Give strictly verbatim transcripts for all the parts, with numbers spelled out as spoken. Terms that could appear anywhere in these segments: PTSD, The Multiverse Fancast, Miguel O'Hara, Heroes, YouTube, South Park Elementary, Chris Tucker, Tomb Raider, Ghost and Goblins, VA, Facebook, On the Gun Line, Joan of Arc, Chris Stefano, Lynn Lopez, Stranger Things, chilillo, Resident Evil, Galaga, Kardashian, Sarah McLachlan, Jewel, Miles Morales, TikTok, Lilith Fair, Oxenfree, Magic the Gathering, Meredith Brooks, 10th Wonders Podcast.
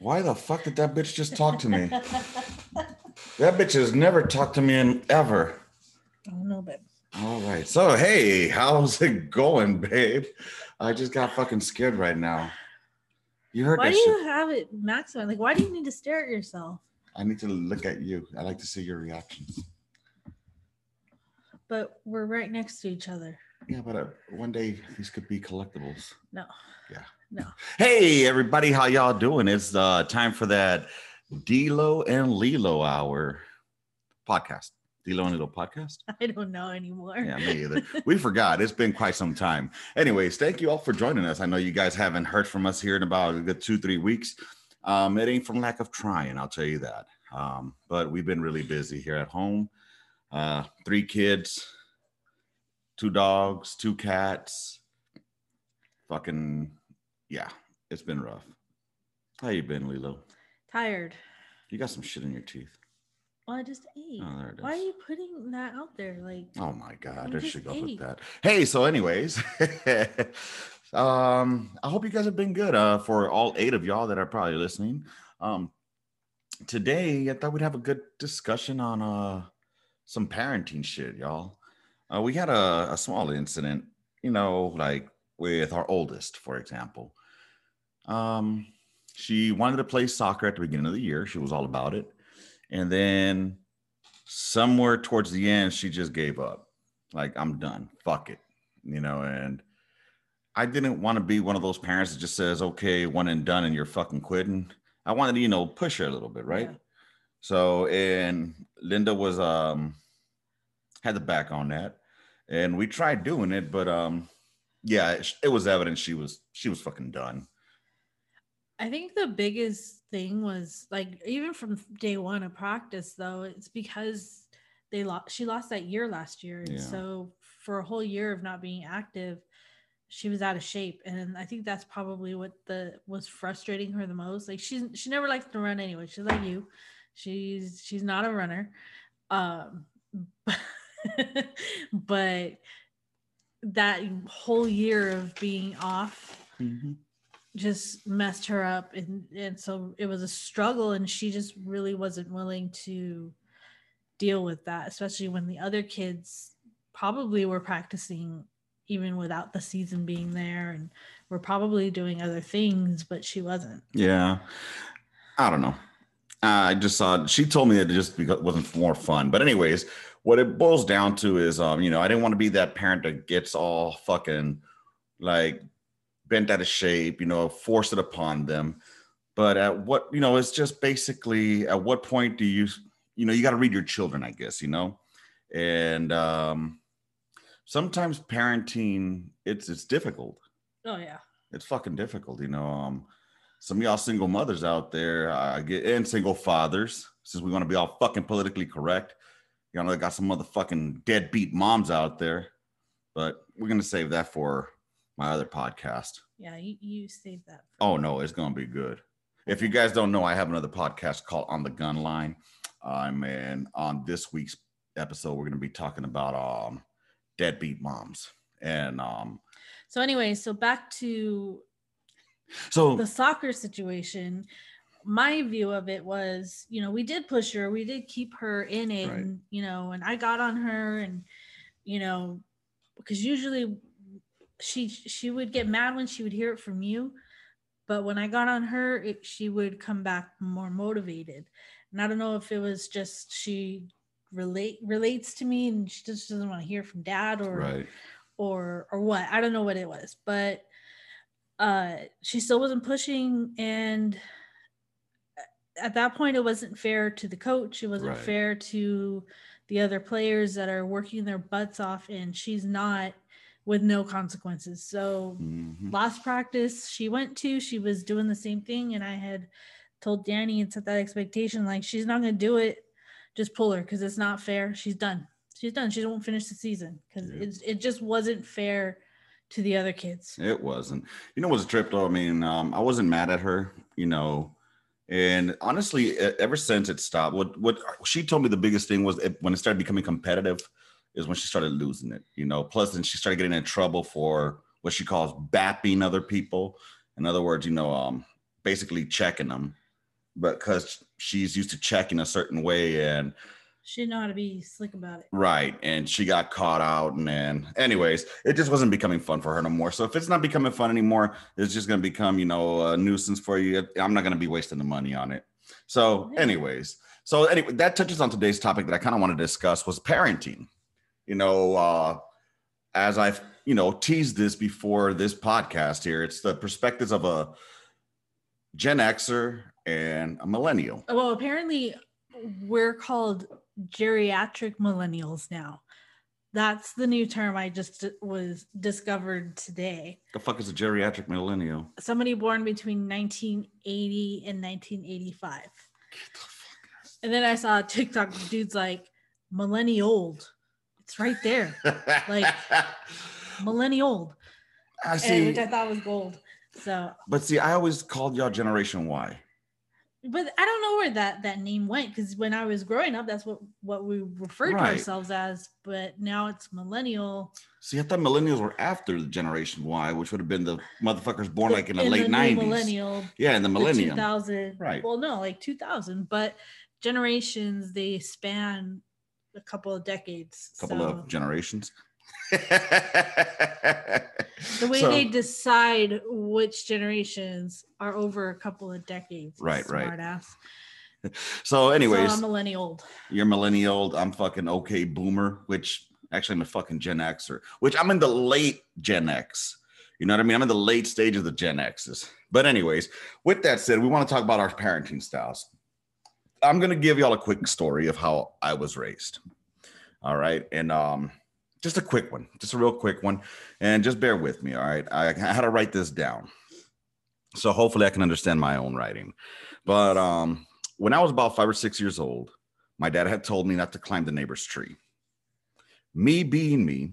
Why the fuck did that bitch just talk to me? That bitch has never talked to me in ever. I don't know, babe. All right. So, hey, how's it going, babe? I just got fucking scared right now. You heard why do you shit. have it, Maximum? Like, why do you need to stare at yourself? I need to look at you. I like to see your reactions. But we're right next to each other. Yeah, but uh, one day these could be collectibles. No. Yeah. No. Hey, everybody. How y'all doing? It's uh, time for that D-Lo and Lilo Hour podcast. D-Lo and Lilo podcast? I don't know anymore. Yeah, me either. We forgot. It's been quite some time. Anyways, thank you all for joining us. I know you guys haven't heard from us here in about a good two, three weeks. Um, it ain't from lack of trying, I'll tell you that. Um, but we've been really busy here at home. Uh, three kids, two dogs, two cats. Fucking, yeah, it's been rough. How you been, Lilo? Tired. You got some shit in your teeth. Well, I just ate. Oh, there it is. Why are you putting that out there? Like, oh my God, there should go with that. Hey, so anyways, um, I hope you guys have been good. Uh, for all eight of y'all that are probably listening, um, today I thought we'd have a good discussion on uh some parenting shit, y'all. Uh, we had a, a small incident, you know, like with our oldest, for example. Um, she wanted to play soccer at the beginning of the year. She was all about it. And then somewhere towards the end, she just gave up. Like, I'm done. Fuck it. You know, and I didn't want to be one of those parents that just says, okay, one and done, and you're fucking quitting. I wanted to, you know, push her a little bit, right? Yeah. So, and Linda was, um, had the back on that. And we tried doing it, but um, yeah, it, it was evident she was, she was fucking done. I think the biggest thing was, like, even from day one of practice, though, it's because they lost, she lost that year last year. And yeah. So for a whole year of not being active, she was out of shape. And I think that's probably what the was frustrating her the most. Like, she's, she never likes to run anyway. She's like you. She's, she's not a runner. Um, but, but that whole year of being off, mm-hmm. just messed her up, and and so it was a struggle, and she just really wasn't willing to deal with that, especially when the other kids probably were practicing even without the season being there, and were probably doing other things, but she wasn't. Yeah, I don't know. I just saw, she told me that it just wasn't more fun, but anyways, what it boils down to is, um, you know, I didn't want to be that parent that gets all fucking like bent out of shape, you know, force it upon them. But at what, you know, it's just basically at what point do you, you know, you got to read your children, I guess, you know, and um, sometimes parenting, it's, it's difficult. Oh yeah. It's fucking difficult. You know, um, some of y'all single mothers out there, I get, and single fathers, since we want to be all fucking politically correct. You know, they got some motherfucking deadbeat moms out there, but we're going to save that for my other podcast. Yeah, you, you saved that. Oh, no, it's going to be good. If you guys don't know, I have another podcast called On the Gun Line. Um, and on this week's episode, we're going to be talking about um, deadbeat moms. And um, so anyway, so back to so the soccer situation. My view of it was, you know, we did push her. We did keep her in it. Right. And, you know, and I got on her, and, you know, because usually she she would get mad when she would hear it from you, but when I got on her, it, she would come back more motivated. And I don't know if it was just she relate relates to me and she just doesn't want to hear from dad, or right. or or what, I don't know what it was, but uh she still wasn't pushing, and at that point it wasn't fair to the coach, it wasn't right. fair to the other players that are working their butts off, and she's not, with no consequences. So mm-hmm. last practice she went to, she was doing the same thing. And I had told Danny and set that expectation, like, she's not going to do it. Just pull her, because it's not fair. She's done. She's done. She won't finish the season, because yeah. it, it just wasn't fair to the other kids. It wasn't. You know, it was a trip though. I mean, um, I wasn't mad at her, you know, and honestly, ever since it stopped, what, what she told me the biggest thing was it, when it started becoming competitive, is when she started losing it, you know. Plus, then she started getting in trouble for what she calls bapping other people. In other words, you know, um, basically checking them but because she's used to checking a certain way and she didn't know how to be slick about it. Right. And she got caught out. And then, anyways, it just wasn't becoming fun for her no more. So if it's not becoming fun anymore, it's just going to become, you know, a nuisance for you. I'm not going to be wasting the money on it. So anyways, so anyway, that touches on today's topic that I kind of want to discuss was parenting. You know, uh, as I've, you know, teased this before this podcast here, it's the perspectives of a Gen Xer and a millennial. Well, apparently we're called geriatric millennials now. That's the new term I just was discovered today. The fuck is a geriatric millennial? Somebody born between nineteen eighty and nineteen eighty-five. Get the fuck out. And then I saw a TikTok dude's like, millennial. It's right there. Like, millennial. I see. And, which I thought was gold. So, but see, I always called y'all Generation Y. But I don't know where that, that name went, because when I was growing up, that's what, what we referred right. to ourselves as. But now it's millennial. See, I thought millennials were after the Generation Y, which would have been the motherfuckers born the, like in the in late the nineties. Millennial, yeah, in the millennium. two thousand. Right. Well, no, like two thousand. But generations, they span a couple of decades. A couple so. of generations. The way so, they decide which generations are over a couple of decades. Right, smart right. ass. So anyways. So I'm millennial. You're millennial. I'm fucking okay boomer, which actually I'm a fucking Gen Xer, which I'm in the late Gen X. You know what I mean? I'm in the late stage of the Gen X's. But anyways, with that said, we want to talk about our parenting styles. I'm going to give y'all a quick story of how I was raised. All right. And, um, just a quick one, just a real quick one. And just bear with me, all right? I, I had to write this down. So hopefully I can understand my own writing. But um, when I was about five or six years old, my dad had told me not to climb the neighbor's tree. Me being me,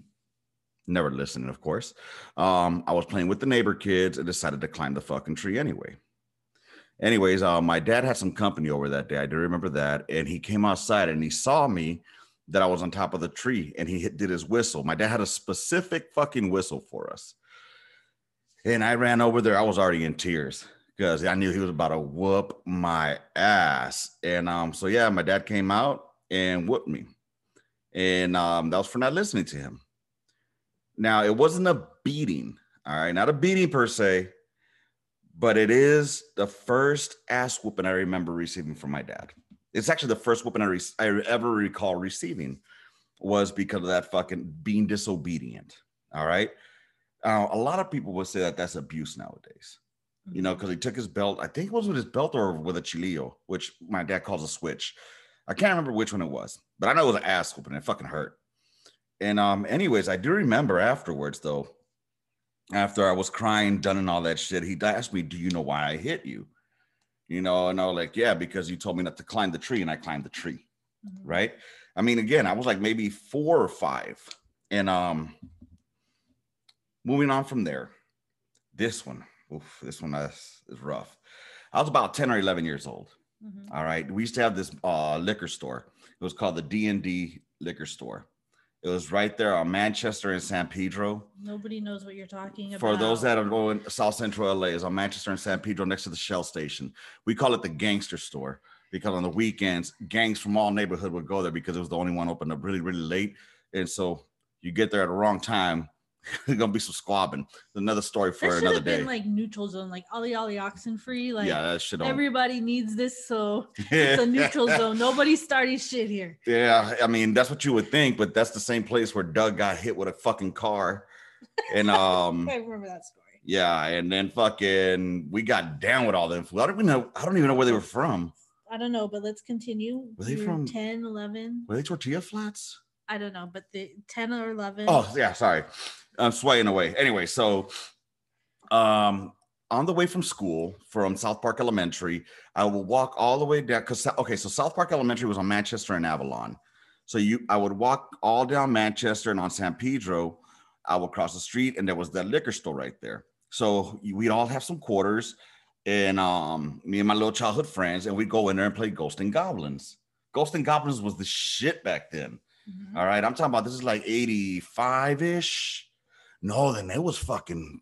never listening, of course, um, I was playing with the neighbor kids and decided to climb the fucking tree anyway. Anyways, uh, my dad had some company over that day. I do remember that. And he came outside and he saw me that I was on top of the tree, and he hit, did his whistle. My dad had a specific fucking whistle for us. And I ran over there. I was already in tears because I knew he was about to whoop my ass. And um, so, yeah, my dad came out and whooped me. And um, that was for not listening to him. Now, it wasn't a beating, all right? Not a beating per se, but it is the first ass whooping I remember receiving from my dad. It's actually the first whooping I, re- I ever recall receiving was because of that fucking being disobedient. All right. Uh, a lot of people would say that that's abuse nowadays, mm-hmm. you know, because he took his belt. I think it was with his belt or with a chilillo, which my dad calls a switch. I can't remember which one it was, but I know it was an ass whooping. It fucking hurt. And um, anyways, I do remember afterwards, though, after I was crying, done and all that shit, he asked me, do you know why I hit you? You know, and I was like, yeah, because you told me not to climb the tree, and I climbed the tree, mm-hmm. right? I mean, again, I was like maybe four or five. And um, moving on from there, this one, oof, this one is, is rough. I was about ten or eleven years old, mm-hmm. all right? We used to have this uh, liquor store. It was called the D and D Liquor Store. It was right there on Manchester and San Pedro. Nobody knows what you're talking about. For those that are going South Central L A, is on Manchester and San Pedro next to the Shell station. We call it the gangster store because on the weekends, gangs from all neighborhood would go there because it was the only one opened up really, really late. And so you get there at the wrong time, there's going to be some squabbing. Another story for another day. That should have been like neutral zone, like Ollie Ollie Oxenfree. Like yeah, that shit everybody all... needs this, so it's a neutral zone. Nobody's starting shit here. Yeah, I mean, that's what you would think, but that's the same place where Doug got hit with a fucking car. And um, I remember that story. Yeah, and then fucking we got down with all them. I don't even know, I don't even know where they were from. I don't know, but let's continue. Were they You're from ten, eleven? Were they Tortilla Flats? I don't know, but the ten or eleven. Oh, yeah, sorry. I'm swaying away. Anyway, so um, on the way from school, from South Park Elementary, I will walk all the way down. Cause okay, so South Park Elementary was on Manchester and Avalon. So you, I would walk all down Manchester and on San Pedro, I would cross the street and there was that liquor store right there. So we'd all have some quarters and um, me and my little childhood friends, and we'd go in there and play Ghost and Goblins. Ghost and Goblins was the shit back then. Mm-hmm. All right, I'm talking about this is like eighty-five-ish. No, then it was fucking,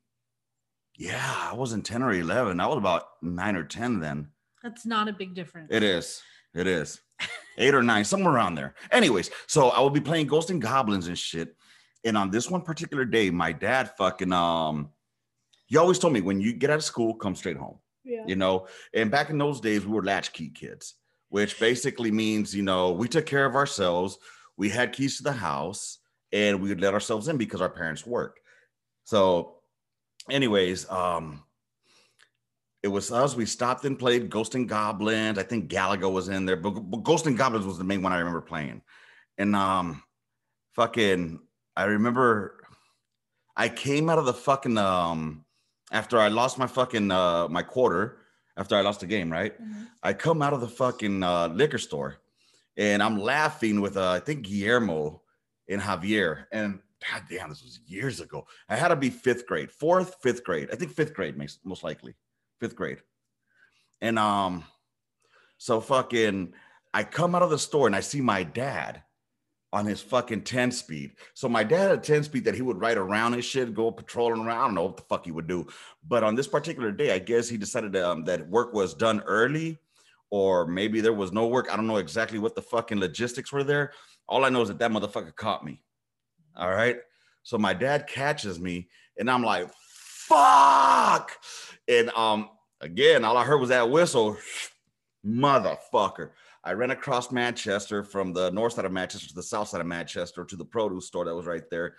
yeah, I wasn't ten or eleven. I was about nine or ten then. That's not a big difference. It is. It is. Eight or nine, somewhere around there. Anyways, so I will be playing Ghost and Goblins and shit. And on this one particular day, my dad fucking, um, he always told me, when you get out of school, come straight home. Yeah. You know, and back in those days, we were latchkey kids, which basically means, you know, we took care of ourselves. We had keys to the house and we would let ourselves in because our parents worked. So anyways, um, it was us. We stopped and played Ghost and Goblins. I think Galaga was in there, but, but Ghost and Goblins was the main one I remember playing. And um, fucking, I remember I came out of the fucking, um, after I lost my fucking, uh, my quarter, after I lost the game, right? Mm-hmm. I come out of the fucking uh, liquor store and I'm laughing with, uh, I think, Guillermo and Javier. And God damn, this was years ago. I had to be fifth grade, fourth, fifth grade. I think fifth grade makes most likely. Fifth grade. And um, so fucking, I come out of the store and I see my dad on his fucking ten speed. So my dad had a ten speed that he would ride around and shit, go patrolling around. I don't know what the fuck he would do. But on this particular day, I guess he decided um, that work was done early, or maybe there was no work. I don't know exactly what the fucking logistics were there. All I know is that that motherfucker caught me. All right. So my dad catches me and I'm like, fuck. And um, again, all I heard was that whistle, motherfucker. I ran across Manchester from the north side of Manchester to the south side of Manchester to the produce store that was right there.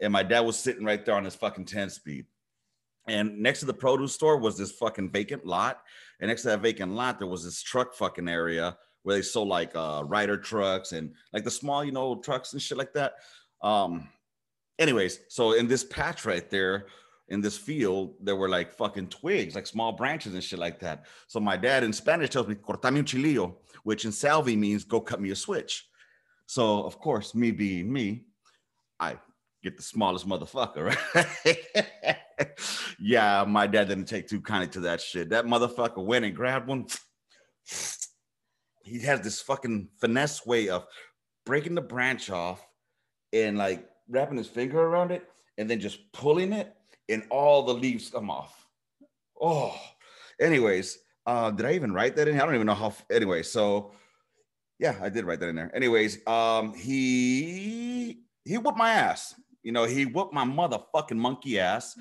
And my dad was sitting right there on his fucking ten speed. And next to the produce store was this fucking vacant lot. And next to that vacant lot, there was this truck fucking area where they sold like uh, rider trucks and like the small, you know, trucks and shit like that. Um, anyways, so in this patch right there, in this field, there were like fucking twigs, like small branches and shit like that. So my dad in Spanish tells me, cortame un chilillo, which in Salvi means go cut me a switch. So of course, me being me, I get the smallest motherfucker, right? Yeah, my dad didn't take too kindly to that shit. That motherfucker went and grabbed one. He has this fucking finesse way of breaking the branch off and like wrapping his finger around it and then just pulling it, and all the leaves come off. Oh, anyways, uh, did I even write that in? I don't even know how. F- anyway, so yeah, I did write that in there. Anyways, um, he he whooped my ass. You know, he whooped my motherfucking monkey ass.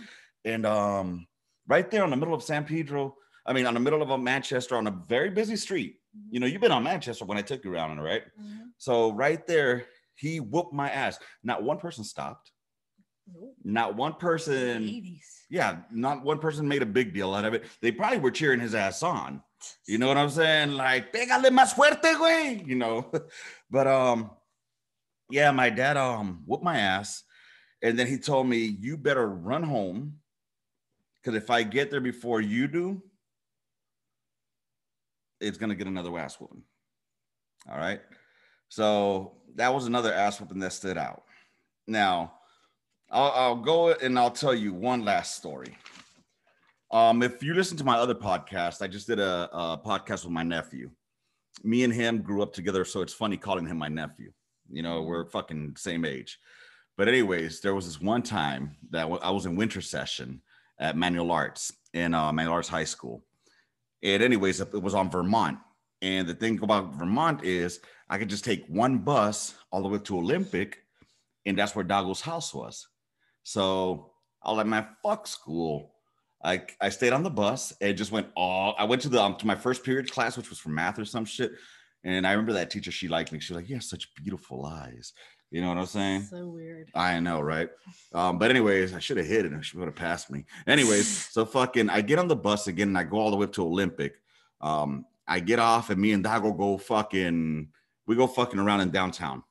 And um, right there on the middle of San Pedro, I mean, on the middle of a Manchester, on a very busy street. You know, you've been on Manchester when I took you around, right? Mm-hmm. So right there, he whooped my ass. Not one person stopped. Not one person, eighties. Yeah, not one person made a big deal out of it. They probably were cheering his ass on. You know what I'm saying? Like, pégale más fuerte, güey, you know. But um, yeah, my dad um whooped my ass, and then he told me, "You better run home, because if I get there before you do, it's gonna get another ass whooping." All right. So that was another ass whooping that stood out. Now, I'll, I'll go and I'll tell you one last story. Um, if you listen to my other podcast, I just did a, a podcast with my nephew. Me and him grew up together, so it's funny calling him my nephew. You know, we're fucking same age. But anyways, there was this one time that I was in winter session at Manual Arts in uh, Manual Arts High School. And anyways, it was on Vermont. And the thing about Vermont is I could just take one bus all the way to Olympic, and that's where Doggo's house was. So I was like, man, fuck school. I, I stayed on the bus and just went all, I went to the um, to my first period class, which was for math or some shit. And I remember that teacher, she liked me. She was like, yeah, such beautiful eyes. You know what I'm saying? So weird. I know, right? Um, but anyways, I should have hit it. She would have passed me. Anyways, so fucking, I get on the bus again and I go all the way up to Olympic. Um, I get off and me and Doggo go fucking, we go fucking around in downtown.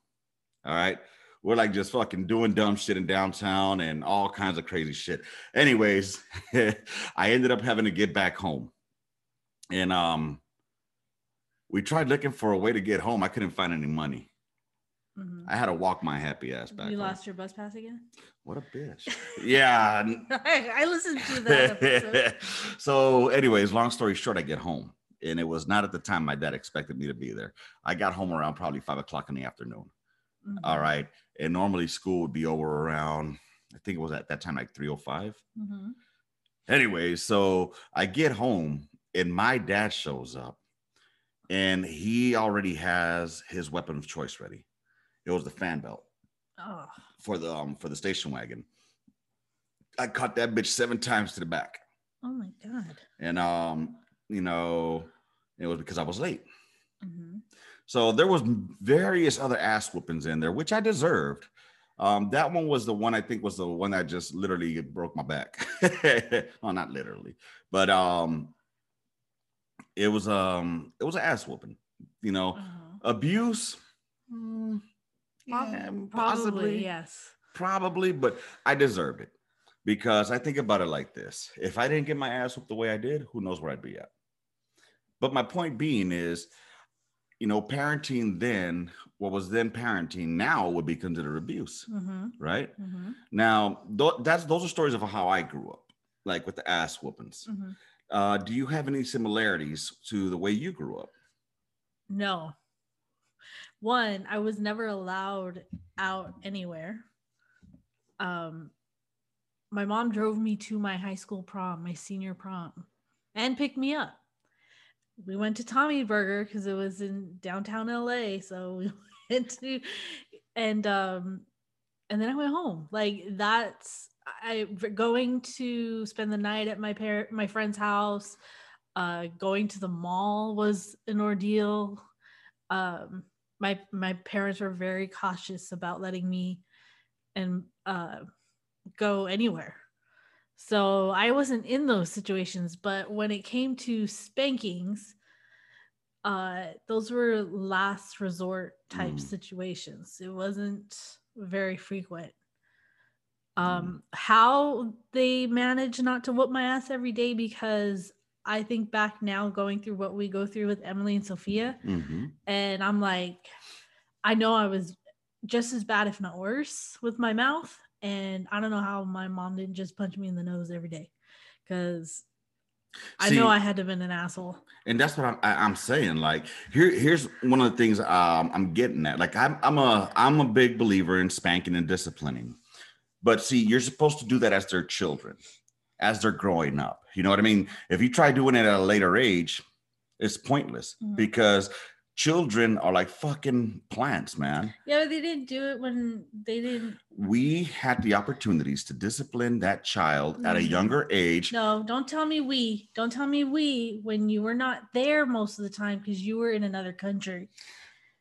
All right. We're like just fucking doing dumb shit in downtown and all kinds of crazy shit. Anyways, I ended up having to get back home. And um, we tried looking for a way to get home. I couldn't find any money. Mm-hmm. I had to walk my happy ass back. You home. Lost your bus pass again? What a bitch. Yeah. I listened to that episode. So anyways, long story short, I get home. And it was not at the time my dad expected me to be there. I got home around probably five o'clock in the afternoon. Mm-hmm. All right. And normally school would be over around, I think it was at that time, like three oh five. Mm-hmm. Anyway, so I get home and my dad shows up and he already has his weapon of choice ready. It was the fan belt oh. for the um, for the station wagon. I caught that bitch seven times to the back. Oh my God. And um, you know, it was because I was late. Mm-hmm. So there was various other ass whoopings in there, which I deserved. Um, that one was the one I think was the one that just literally broke my back. Well, not literally, but um, it was um, it was an ass whooping. You know, uh-huh. abuse. Mm, yeah, possibly, probably yes. Probably, but I deserved it. Because I think about it like this. If I didn't get my ass whooped the way I did, who knows where I'd be at. But my point being is, you know, parenting then, what was then parenting now would be considered abuse, mm-hmm. right? Mm-hmm. Now, th- that's those are stories of how I grew up, like with the ass whoopings. Mm-hmm. Uh, do you have any similarities to the way you grew up? No. One, I was never allowed out anywhere. Um. My mom drove me to my high school prom, my senior prom, and picked me up. We went to Tommy Burger because it was in downtown L A. So we went to, and um, and then I went home. Like that's I going to spend the night at my parent, my friend's house. Uh, going to the mall was an ordeal. Um, my my parents were very cautious about letting me, and uh. go anywhere. So I wasn't in those situations, but when it came to spankings, uh, those were last resort type mm. situations. It wasn't very frequent. Um, mm. How they manage not to whoop my ass every day, because I think back now going through what we go through with Emily and Sophia, mm-hmm. and I'm like, I know I was just as bad, if not worse, with my mouth. And I don't know how my mom didn't just punch me in the nose every day, because I know I had to have been an asshole. And that's what I'm, I, I'm saying. Like here, here's one of the things um, I'm getting at. Like I'm, I'm a, I'm a big believer in spanking and disciplining, but see, you're supposed to do that as their children, as they're growing up. You know what I mean? If you try doing it at a later age, it's pointless mm-hmm. because children are like fucking plants, man. Yeah, but they didn't do it when they didn't. We had the opportunities to discipline that child mm-hmm. at a younger age. No, don't tell me we. Don't tell me we when you were not there most of the time because you were in another country.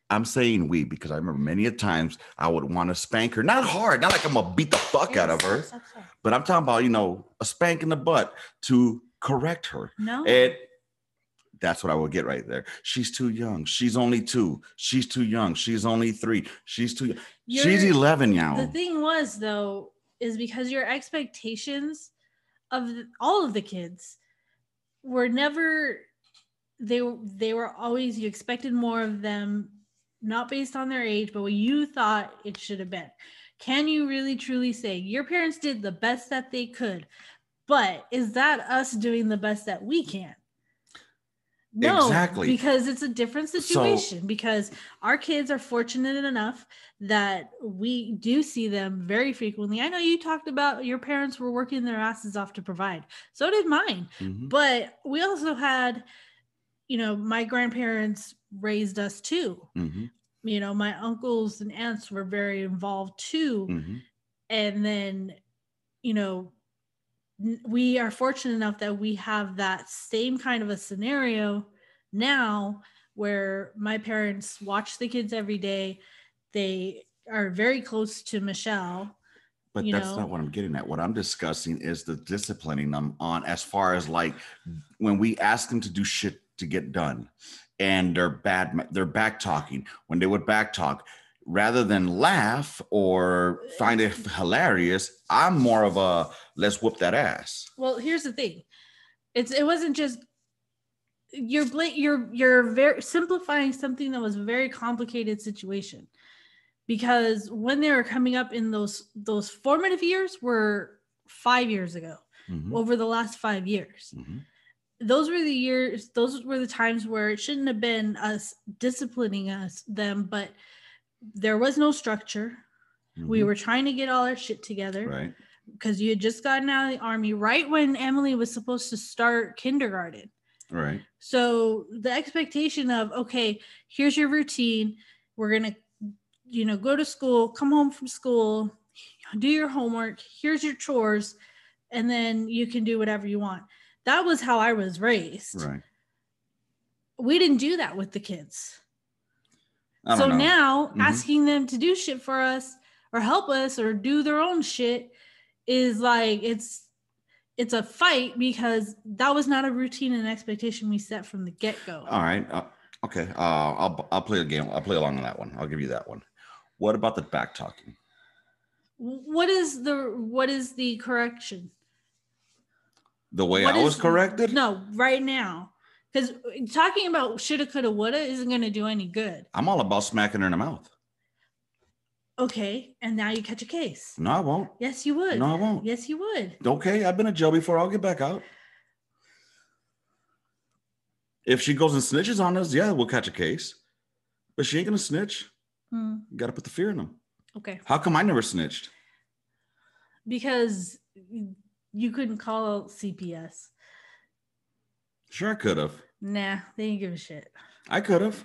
I'm saying we because I remember many a times I would want to spank her. Not hard. Not like I'm going to beat the fuck yeah, out of her. Stop, stop. But I'm talking about, you know, a spank in the butt to correct her. No. And that's what I will get right there. She's too young. She's only two. She's too young. She's only three. She's too young. Your, She's eleven now. The thing was, though, is because your expectations of the, all of the kids were never, they, they were always, you expected more of them, not based on their age, but what you thought it should have been. Can you really truly say your parents did the best that they could, but is that us doing the best that we can? No, exactly. Because it's a different situation, so, because our kids are fortunate enough that we do see them very frequently. I know you talked about your parents were working their asses off to provide. So did mine. Mm-hmm. But we also had, you know, my grandparents raised us too. Mm-hmm. You know, my uncles and aunts were very involved too. Mm-hmm. And then, you know, we are fortunate enough that we have that same kind of a scenario now where my parents watch the kids every day. They are very close to Michelle. But that's know. not what I'm getting at. What I'm discussing is the disciplining them on as far as like when we ask them to do shit to get done and they're bad, they're back talking when they would back talk. Rather than laugh or find it hilarious, I'm more of a let's whoop that ass. Well, here's the thing: it's it wasn't just you're you're you're very simplifying something that was a very complicated situation, because when they were coming up in those those formative years were five years ago. Mm-hmm. Over the last five years, mm-hmm. those were the years. Those were the times where it shouldn't have been us disciplining us them, but there was no structure. Mm-hmm. We were trying to get all our shit together, right? Because you had just gotten out of the army right when Emily was supposed to start kindergarten. Right. So the expectation of, okay, here's your routine. We're going to, you know, go to school, come home from school, do your homework. Here's your chores. And then you can do whatever you want. That was how I was raised. Right. We didn't do that with the kids. I don't so know. now mm-hmm. asking them to do shit for us or help us or do their own shit is like, it's, it's a fight because that was not a routine and expectation we set from the get-go. All right. Uh, okay. Uh, I'll, I'll play a game. I'll play along on that one. I'll give you that one. What about the back talking? What is the, what is the correction? The way what I is, was corrected? No, right now. Because talking about shoulda, coulda, woulda isn't going to do any good. I'm all about smacking her in the mouth. Okay, and now you catch a case. No, I won't. Yes, you would. No, I won't. Yes, you would. Okay, I've been in jail before. I'll get back out. If she goes and snitches on us, yeah, we'll catch a case. But she ain't going to snitch. Hmm. You got to put the fear in them. Okay. How come I never snitched? Because you couldn't call C P S. Sure, I could have. Nah, they didn't give a shit. I could have.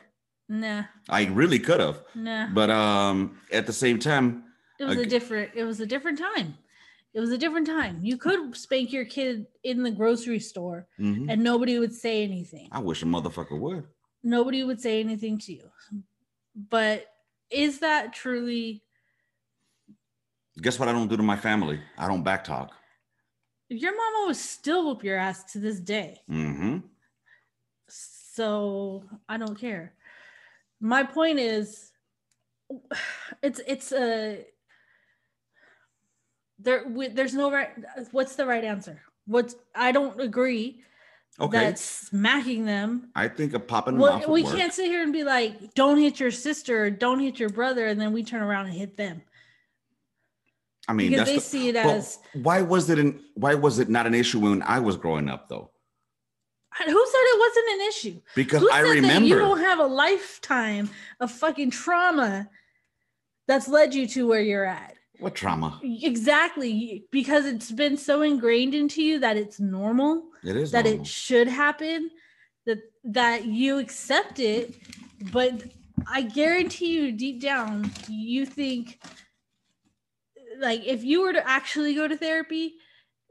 Nah. I really could have. Nah. But um, at the same time, it was a, a different. It was a different time. It was a different time. You could spank your kid in the grocery store, mm-hmm. and nobody would say anything. I wish a motherfucker would. Nobody would say anything to you. But is that truly? Guess what I don't do to my family? I don't backtalk. Your mama would still whoop your ass to this day. Mm-hmm. So I don't care. My point is, it's it's a there. We, there's no right. What's the right answer? What's I don't agree. Okay. That smacking them. I think a popping. Well, we can't work. Sit here and be like, "Don't hit your sister," or, "Don't hit your brother," and then we turn around and hit them. I mean, because that's they the, see it as why was it an why was it not an issue when I was growing up though? Who said it wasn't an issue? Because Who I said remember that you don't have a lifetime of fucking trauma that's led you to where you're at. What trauma? Exactly, because it's been so ingrained into you that it's normal. It is that normal. It should happen. That that you accept it, but I guarantee you, deep down, you think. Like if you were to actually go to therapy,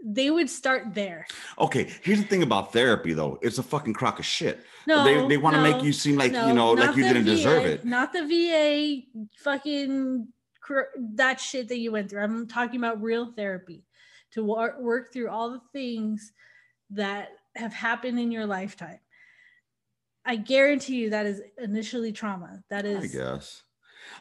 they would start there. Okay, here's the thing about therapy though. It's a fucking crock of shit. No, they, they want to no, make you seem like, no, you know, like you didn't V A, deserve it. Not the V A fucking cr- that shit that you went through. I'm talking about real therapy to wor- work through all the things that have happened in your lifetime. I guarantee you that is initially trauma. That is, I guess.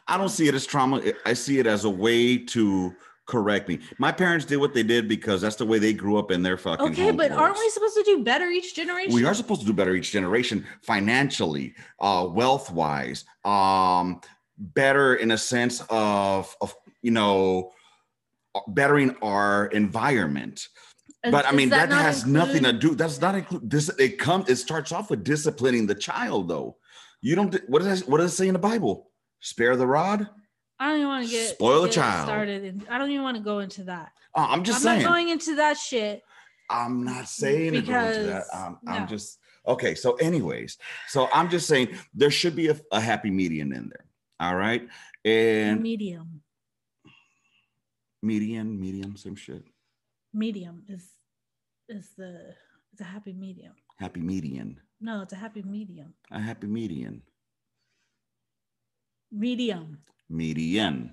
I don't see it as trauma. I see it as a way to correct me. My parents did what they did because that's the way they grew up in their fucking Okay, but worlds. Aren't we supposed to do better each generation? We are supposed to do better each generation financially, uh, wealth-wise, um, better in a sense of, of, you know, bettering our environment. And but I mean, that, that has include- nothing to do. That's not include this. It comes. It starts off with disciplining the child, though. You don't. What does what does it say in the Bible? Spare the rod. I don't even want to get spoil the child started. In, I don't even want to go into that. Oh, I'm just I'm saying. I'm not going into that shit. I'm not saying because, into that. I'm, no. I'm just okay. So, anyways, so I'm just saying there should be a, a happy median in there. All right, and medium, median, medium, same shit. Medium is is the it's a happy medium. Happy median. No, it's a happy medium. A happy median. Medium. Median.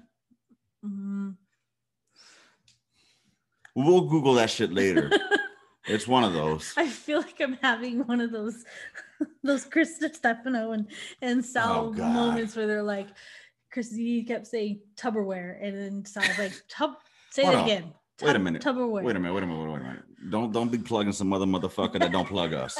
Mm. We'll Google that shit later. It's one of those. I feel like I'm having one of those those Chris Stefano and, and Sal oh, moments where they're like, Chris, you kept saying Tupperware, and then Sal's like, Tub say it again. Tub- wait a minute. Tupperware. Wait a minute, wait a minute, wait a minute. Don't don't be plugging some other motherfucker that don't plug us.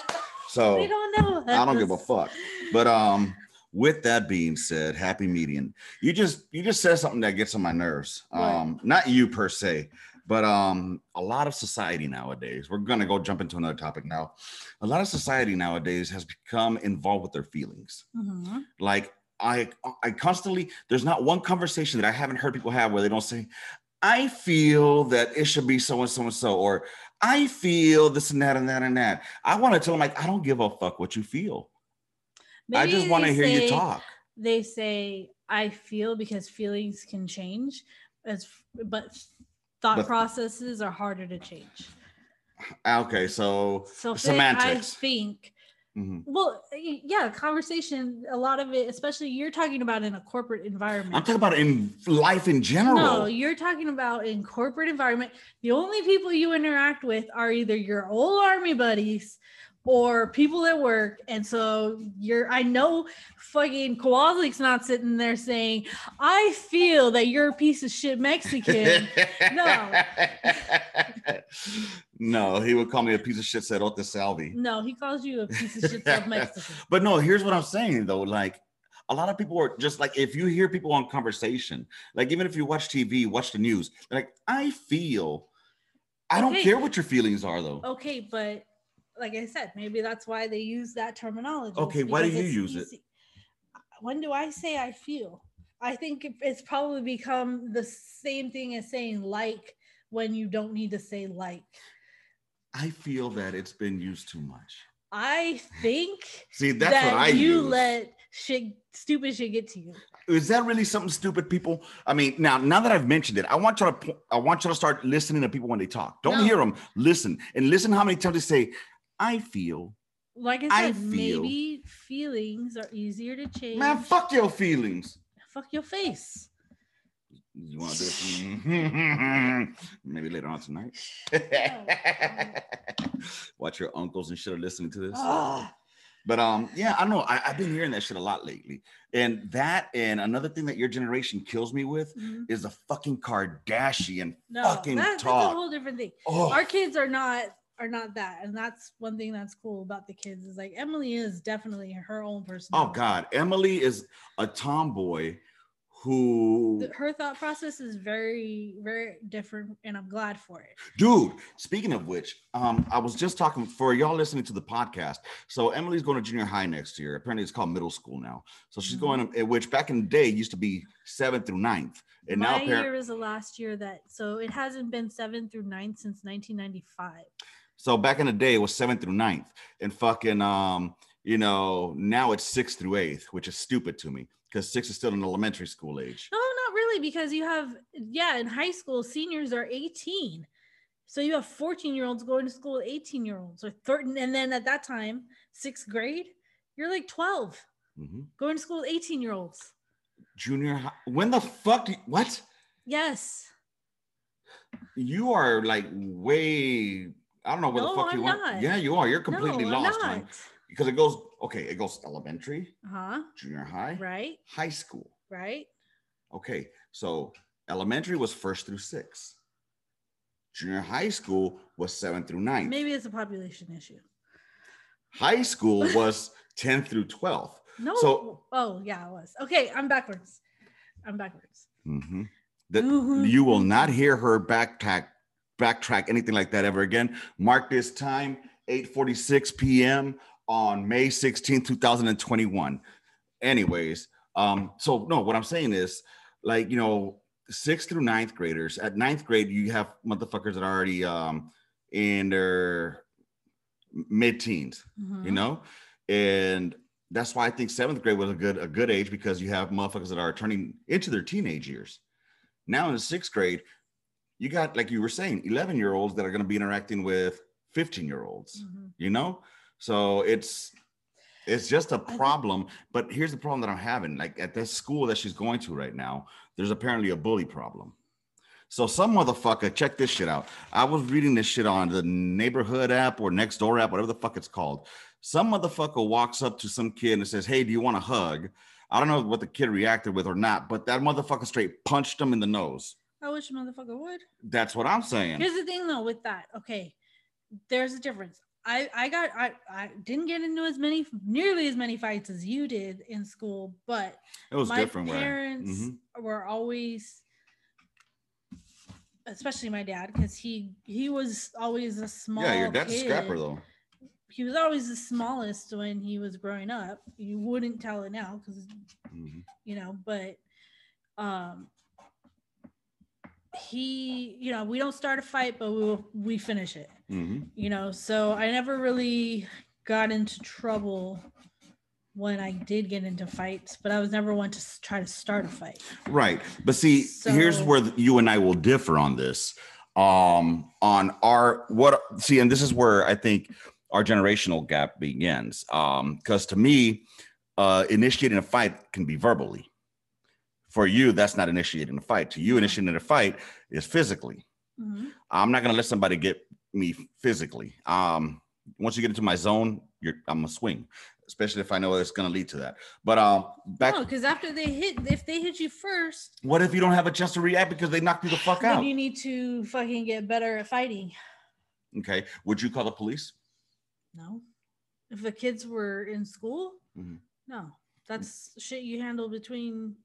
So we don't know. I don't give a fuck. But um with that being said, happy median. You just you just said something that gets on my nerves. Right. Um, not you per se, but um, a lot of society nowadays. We're gonna go jump into another topic now. A lot of society nowadays has become involved with their feelings. Mm-hmm. Like I, I constantly. There's not one conversation that I haven't heard people have where they don't say, "I feel that it should be so and so and so," or I feel this and that and that and that. I want to tell them, like, I don't give a fuck what you feel. Maybe I just want to hear say, you talk. They say, I feel, because feelings can change, as but thought but, processes are harder to change. Okay, so, so semantics. I think, mm-hmm. well, yeah, conversation, a lot of it, especially you're talking about in a corporate environment. I'm talking about in life in general. No, you're talking about in corporate environment. The only people you interact with are either your old army buddies or people at work. And so you're, I know fucking Kowalski's not sitting there saying, I feel that you're a piece of shit Mexican. No. No, he would call me a piece of shit cerote salvi. No, he calls you a piece of shit Mexican. But no, here's what I'm saying though. Like, a lot of people are just like, if you hear people on conversation, like even if you watch T V, watch the news, like, I feel, I okay. don't care what your feelings are though. Okay, but like I said, maybe that's why they use that terminology. Okay, why do you use easy. It? When do I say I feel? I think it's probably become the same thing as saying like, when you don't need to say like. I feel that it's been used too much. I think See, that's that what I you use. Let shit, stupid shit get to you. Is that really something stupid, people? I mean, now now that I've mentioned it, I want y'all to I want y'all to start listening to people when they talk. Don't no. hear them. Listen. And listen how many times they say, I feel. Like I said, I feel. Maybe feelings are easier to change. Man, fuck your feelings. Fuck your face. You want to do it? Maybe later on tonight. Watch your uncles and shit are listening to this. Oh. But um, yeah, I know. I, I've been hearing that shit a lot lately. And that, and another thing that your generation kills me with mm-hmm. is the fucking Kardashian no, fucking that's, talk. That's a whole different thing. Oh. Our kids are not. Are not that, and that's one thing that's cool about the kids is like Emily is definitely her own person. Oh God, Emily is a tomboy who her thought process is very, very different, and I'm glad for it. Dude, speaking of which, um, I was just talking for y'all listening to the podcast. So Emily's going to junior high next year. Apparently, it's called middle school now. So she's mm-hmm. going, which back in the day used to be seventh through ninth, and My now year is the last year that so it hasn't been seventh through ninth since nineteen ninety-five. So back in the day, it was seventh through ninth, and fucking, um, you know, now it's sixth through eighth, which is stupid to me because six is still an elementary school age. No, not really, because you have, yeah, in high school, seniors are eighteen. So you have fourteen-year-olds going to school with eighteen-year-olds or thirteen. And then at that time, sixth grade, you're like twelve, mm-hmm. going to school with eighteen-year-olds. Junior high. When the fuck? Do you, what? Yes. You are like way... I don't know where no, the fuck I'm you not. Went. Yeah, you are. You're completely no, lost, man. Because it goes okay. It goes elementary, uh-huh. junior high, right? High school, right? Okay, so elementary was first through sixth. Junior high school was seventh through ninth. Maybe it's a population issue. High school was tenth through twelfth. No. So oh yeah, it was. Okay, I'm backwards. I'm backwards. Mm-hmm. That mm-hmm. you will not hear her backpack. backtrack anything like that ever again. Mark this time, eight forty-six p.m. on May sixteenth, twenty twenty-one. Anyways, um, so no, what I'm saying is, like, you know, sixth through ninth graders, at ninth grade, you have motherfuckers that are already um, in their mid-teens, mm-hmm. you know? And that's why I think seventh grade was a good a good age because you have motherfuckers that are turning into their teenage years. Now in the sixth grade, you got, like you were saying, eleven-year-olds that are going to be interacting with fifteen-year-olds, mm-hmm. you know? So it's it's just a problem. But here's the problem that I'm having. Like, at this school that she's going to right now, there's apparently a bully problem. So some motherfucker, check this shit out. I was reading this shit on the neighborhood app or next door app, whatever the fuck it's called. Some motherfucker walks up to some kid and says, hey, do you want a hug? I don't know what the kid reacted with or not, but that motherfucker straight punched him in the nose. I wish a motherfucker would. That's what I'm saying. Here's the thing, though, with that. Okay, there's a difference. I, I got I, I didn't get into as many, nearly as many fights as you did in school, but it was my different parents mm-hmm. were always, especially my dad, because he he was always a small. Yeah, your dad's a scrapper though. He was always the smallest when he was growing up. You wouldn't tell it now, because mm-hmm. you know, but um. he, you know, we don't start a fight, but we will, we finish it. Mm-hmm. You know, so I never really got into trouble when I did get into fights, but I was never one to try to start a fight. Right. But see, so, here's where you and I will differ on this. Um, on our, what, see, and this is where I think our generational gap begins. Um, because to me, uh, initiating a fight can be verbally. For you, that's not initiating a fight. To you, initiating a fight is physically. Mm-hmm. I'm not going to let somebody get me physically. Um, once you get into my zone, you're, I'm going to swing, especially if I know it's going to lead to that. But um, back no, because after they hit, if they hit you first, what if you don't have a chance to react because they knocked you the fuck out? Then you need to fucking get better at fighting. Okay, would you call the police? No. If the kids were in school, mm-hmm. no, that's shit you handle between.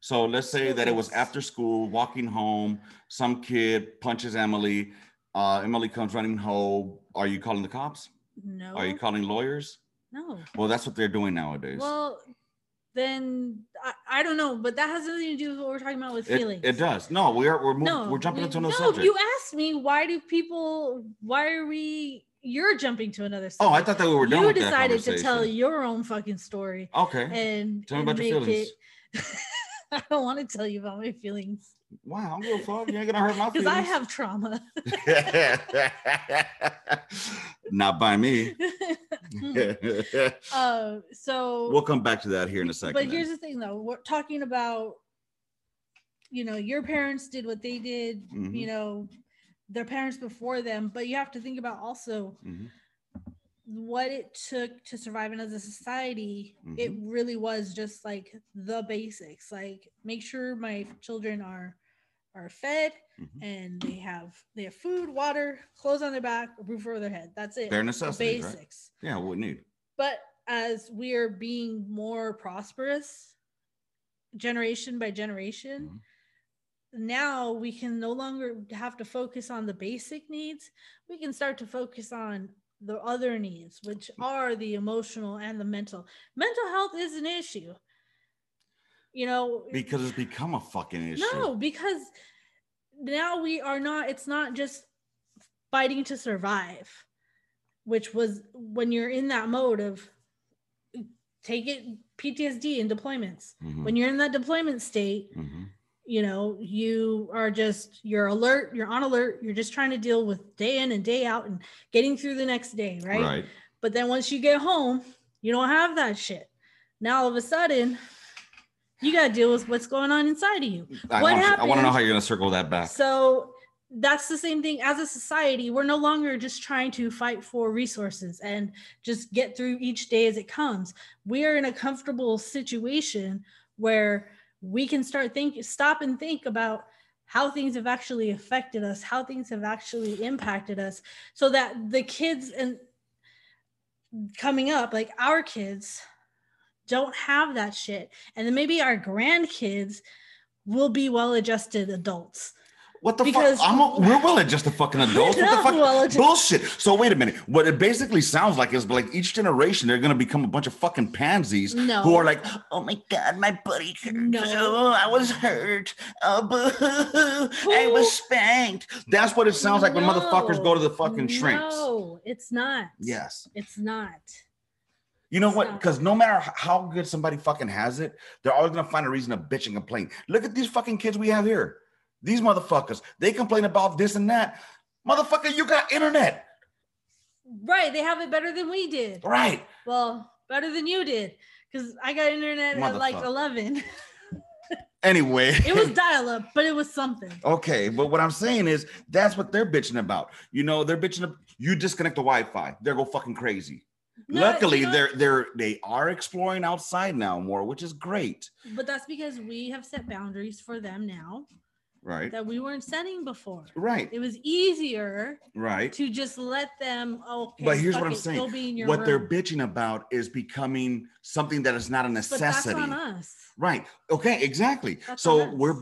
So let's say that it was after school, walking home, some kid punches Emily. Uh, Emily comes running home. Are you calling the cops? No. Are you calling lawyers? No. Well, that's what they're doing nowadays. Well, then I, I don't know, but that has nothing to do with what we're talking about with feelings. It, it does. No, we're we're moving, no, we're jumping we, into another no, subject. No, you asked me why do people? Why are we? You're jumping to another subject. Oh, I thought that we were done. You with decided that to tell your own fucking story. Okay. And tell me about your feelings. It, I don't want to tell you about my feelings. Wow, I'm real sorry. You ain't gonna hurt my feelings. Because I have trauma. Not by me. uh, so we'll come back to that here in a second. But here's then. the thing, though. We're talking about, you know, your parents did what they did. Mm-hmm. You know, their parents before them. But you have to think about also mm-hmm. what it took to survive in as a society. Mm-hmm. It really was just like the basics, like make sure my children are are fed mm-hmm. and they have they have food, water, clothes on their back, a roof over their head. That's it. They're necessities, basics, right? Yeah, what we need. But as we are being more prosperous generation by generation, mm-hmm. now we can no longer have to focus on the basic needs. We can start to focus on the other needs, which are the emotional and the mental. Mental health is an issue, you know, because it's become a fucking issue. No, because now we are not, it's not just fighting to survive, which was when you're in that mode of take it P T S D and deployments. Mm-hmm. When you're in that deployment state, mm-hmm. you know, you are just, you're alert, you're on alert, you're just trying to deal with day in and day out and getting through the next day, right? Right. But then once you get home, you don't have that shit. Now, all of a sudden, you got to deal with what's going on inside of you. I what happened? I want to know how you're going to circle that back. So that's the same thing as a society. We're no longer just trying to fight for resources and just get through each day as it comes. We are in a comfortable situation where we can start think, stop and think about how things have actually affected us, how things have actually impacted us, so that the kids and coming up, like our kids, don't have that shit, and then maybe our grandkids will be well-adjusted adults. What the because fuck? I'm a, we're well-adjusted fucking adults. What the fuck? Well-adjusted. Bullshit. So wait a minute. What it basically sounds like is like each generation, they're going to become a bunch of fucking pansies no. who are like, oh my God, my buddy hurt. No. Oh, I was hurt. Oh, boo-hoo. I was spanked. That's what it sounds like no. when motherfuckers go to the fucking shrinks. No, it's not. Yes. It's not. You know what? Because no matter how good somebody fucking has it, they're always going to find a reason to bitch and complain. Look at these fucking kids we have here. These motherfuckers, they complain about this and that. Motherfucker, you got internet. Right, they have it better than we did. Right. Well, better than you did, because I got internet at like eleven. Anyway. It was dial-up, but it was something. Okay, but what I'm saying is that's what they're bitching about. You know, they're bitching, up, you disconnect the Wi-Fi, they're go fucking crazy. No, luckily, you know, they're they're they are exploring outside now more, which is great. But that's because we have set boundaries for them now. Right. That we weren't setting before. Right. It was easier. Right. To just let them. Oh, okay, but here's what I'm saying. What room. They're bitching about is becoming something that is not a necessity. But that's on us. Right. Okay. Exactly. That's so we're.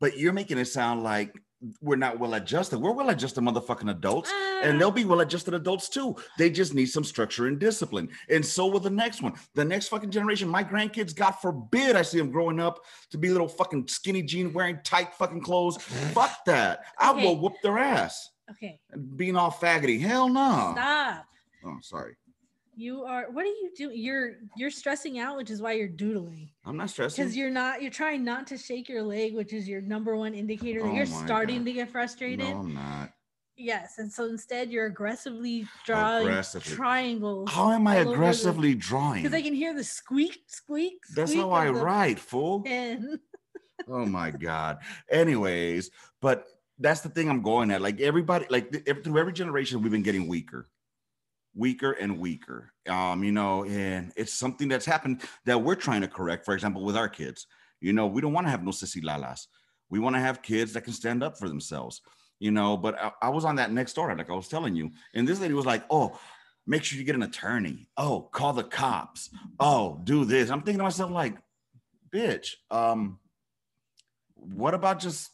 But you're making it sound like we're not well-adjusted. We're well-adjusted motherfucking adults, uh, and they'll be well-adjusted adults too. They just need some structure and discipline. And so will the next one. The next fucking generation, my grandkids, God forbid I see them growing up to be little fucking skinny jean wearing tight fucking clothes. Fuck that. I okay. will whoop their ass. Okay. Being all faggoty. Hell no. Stop. Oh, sorry. You are, what do you do? You're, you're stressing out, which is why you're doodling. I'm not stressing. Because you're not, you're trying not to shake your leg, which is your number one indicator that oh you're starting God. to get frustrated. No, I'm not. Yes. And so instead you're aggressively drawing aggressively. triangles. How am I aggressively the, drawing? Because I can hear the squeak, squeak, squeak. That's how I write, fool. Oh my God. Anyways, but that's the thing I'm going at. Like everybody, like every, through every generation, we've been getting weaker. weaker and weaker, um, you know, and it's something that's happened that we're trying to correct, for example, with our kids. You know, we don't want to have no sissy lalas. We want to have kids that can stand up for themselves, you know, but I, I was on that next door, like I was telling you, and this lady was like, oh, make sure you get an attorney. Oh, call the cops. Oh, do this. I'm thinking to myself like, bitch, um, what about just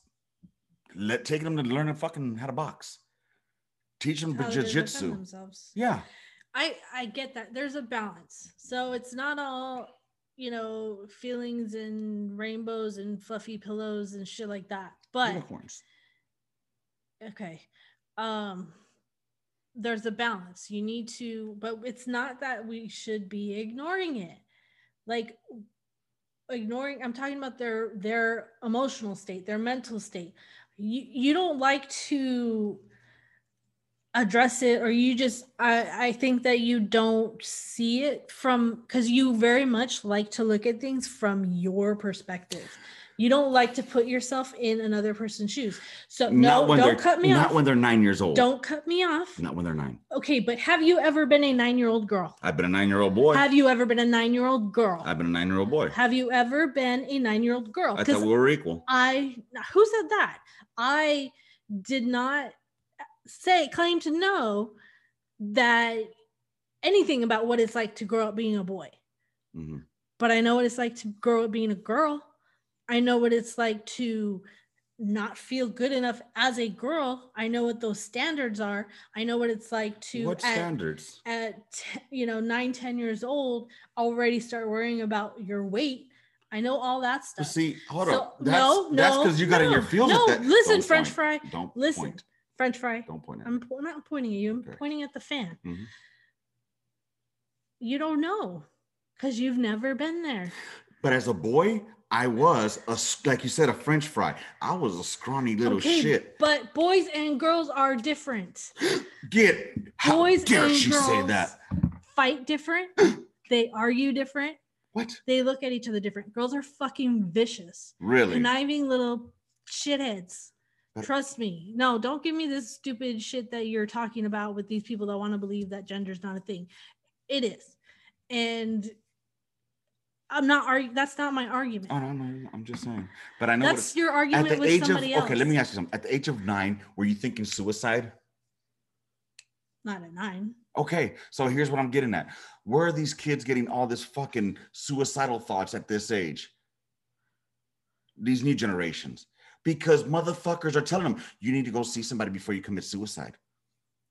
let taking them to learn to fucking how to box? Teach them jiu-jitsu. Yeah. I, I get that. There's a balance. So it's not all, you know, feelings and rainbows and fluffy pillows and shit like that. But unicorns. Okay. Um, there's a balance. You need to, but it's not that we should be ignoring it. Like ignoring, I'm talking about their their emotional state, their mental state. You you don't like to address it, or you just I, I think that you don't see it from, because you very much like to look at things from your perspective. You don't like to put yourself in another person's shoes. So no, don't cut me off. Not when they're nine years old. Don't cut me off. Not when they're nine. Okay, but have you ever been a nine-year-old girl? I've been a nine-year-old boy. Have you ever been a nine-year-old girl? I've been a nine-year-old boy. Have you ever been a nine-year-old girl? I thought we were equal. I who said that? I did not say claim to know that anything about what it's like to grow up being a boy, mm-hmm. but I know what it's like to grow up being a girl. I know what it's like to not feel good enough as a girl. I know what those standards are. I know what it's like to what at, standards at you know nine, ten years old already start worrying about your weight. I know all that stuff. But see, hold so, on. That's, no, that's because no, you got no, in your feelings. No, that. listen, Don't French point. fry. Don't listen. Point. French fry. Don't point at me. I'm not pointing at you. I'm okay. pointing at the fan. Mm-hmm. You don't know because you've never been there. But as a boy, I was, a, like you said, a French fry. I was a scrawny little okay, shit. But boys and girls are different. Get. How boys dare and she girls say that? Fight different. They argue different. What? They look at each other different. Girls are fucking vicious. Really? Conniving little shitheads. But trust me. No, don't give me this stupid shit that you're talking about with these people that want to believe that gender's not a thing. It is. And I'm not arguing. That's not my argument. Oh, no, no, I'm just saying. But I know that's your argument with somebody else. Okay, let me ask you something. At the age of nine, were you thinking suicide? Not at nine. Okay, so here's what I'm getting at. Where are these kids getting all this fucking suicidal thoughts at this age? These new generations. Because motherfuckers are telling them, you need to go see somebody before you commit suicide.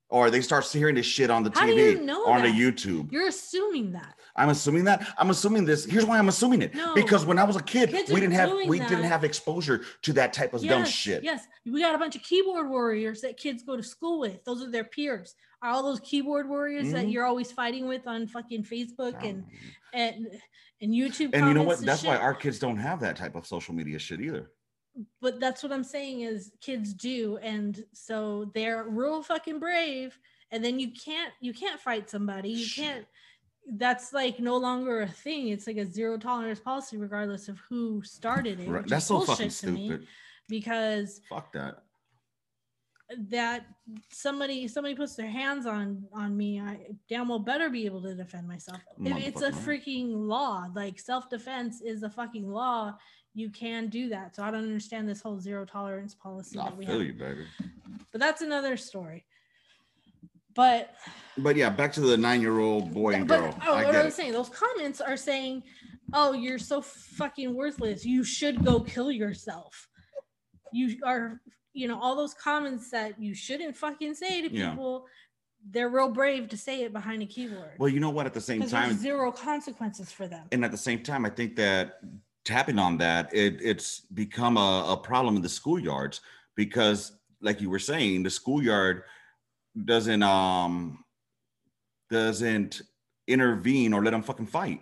Or they start hearing this shit on the How T V, do you know on that? the YouTube. You're assuming that. I'm assuming that. I'm assuming this. Here's why I'm assuming it. No, because when I was a kid, we didn't have we that. didn't have exposure to that type of yes, dumb shit. Yes, we got a bunch of keyboard warriors that kids go to school with. Those are their peers. Are all those keyboard warriors mm-hmm. that you're always fighting with on fucking Facebook oh. and and and YouTube? And you know what? That's shit. why our kids don't have that type of social media shit either. But that's what I'm saying is kids do. And so they're real fucking brave. And then you can't, you can't fight somebody. You Shit. can't, that's like no longer a thing. It's like a zero tolerance policy, regardless of who started it. Right. That's so fucking stupid. Because fuck that. That somebody, somebody puts their hands on, on me, I damn well better be able to defend myself. It's a freaking law. Like self-defense is a fucking law. You can do that. So I don't understand this whole zero tolerance policy that we have. I feel you, baby. But that's another story. But but yeah, back to the nine-year-old boy and but, girl. Oh, I what I was it. saying, those comments are saying, oh, you're so fucking worthless. You should go kill yourself. You are you know, all those comments that you shouldn't fucking say to people, yeah. they're real brave to say it behind a keyboard. Well, you know what, at the same time, there's zero consequences for them. And at the same time, I think that tapping on that, it, it's become a, a problem in the schoolyards, because like you were saying, the schoolyard doesn't um doesn't intervene or let them fucking fight,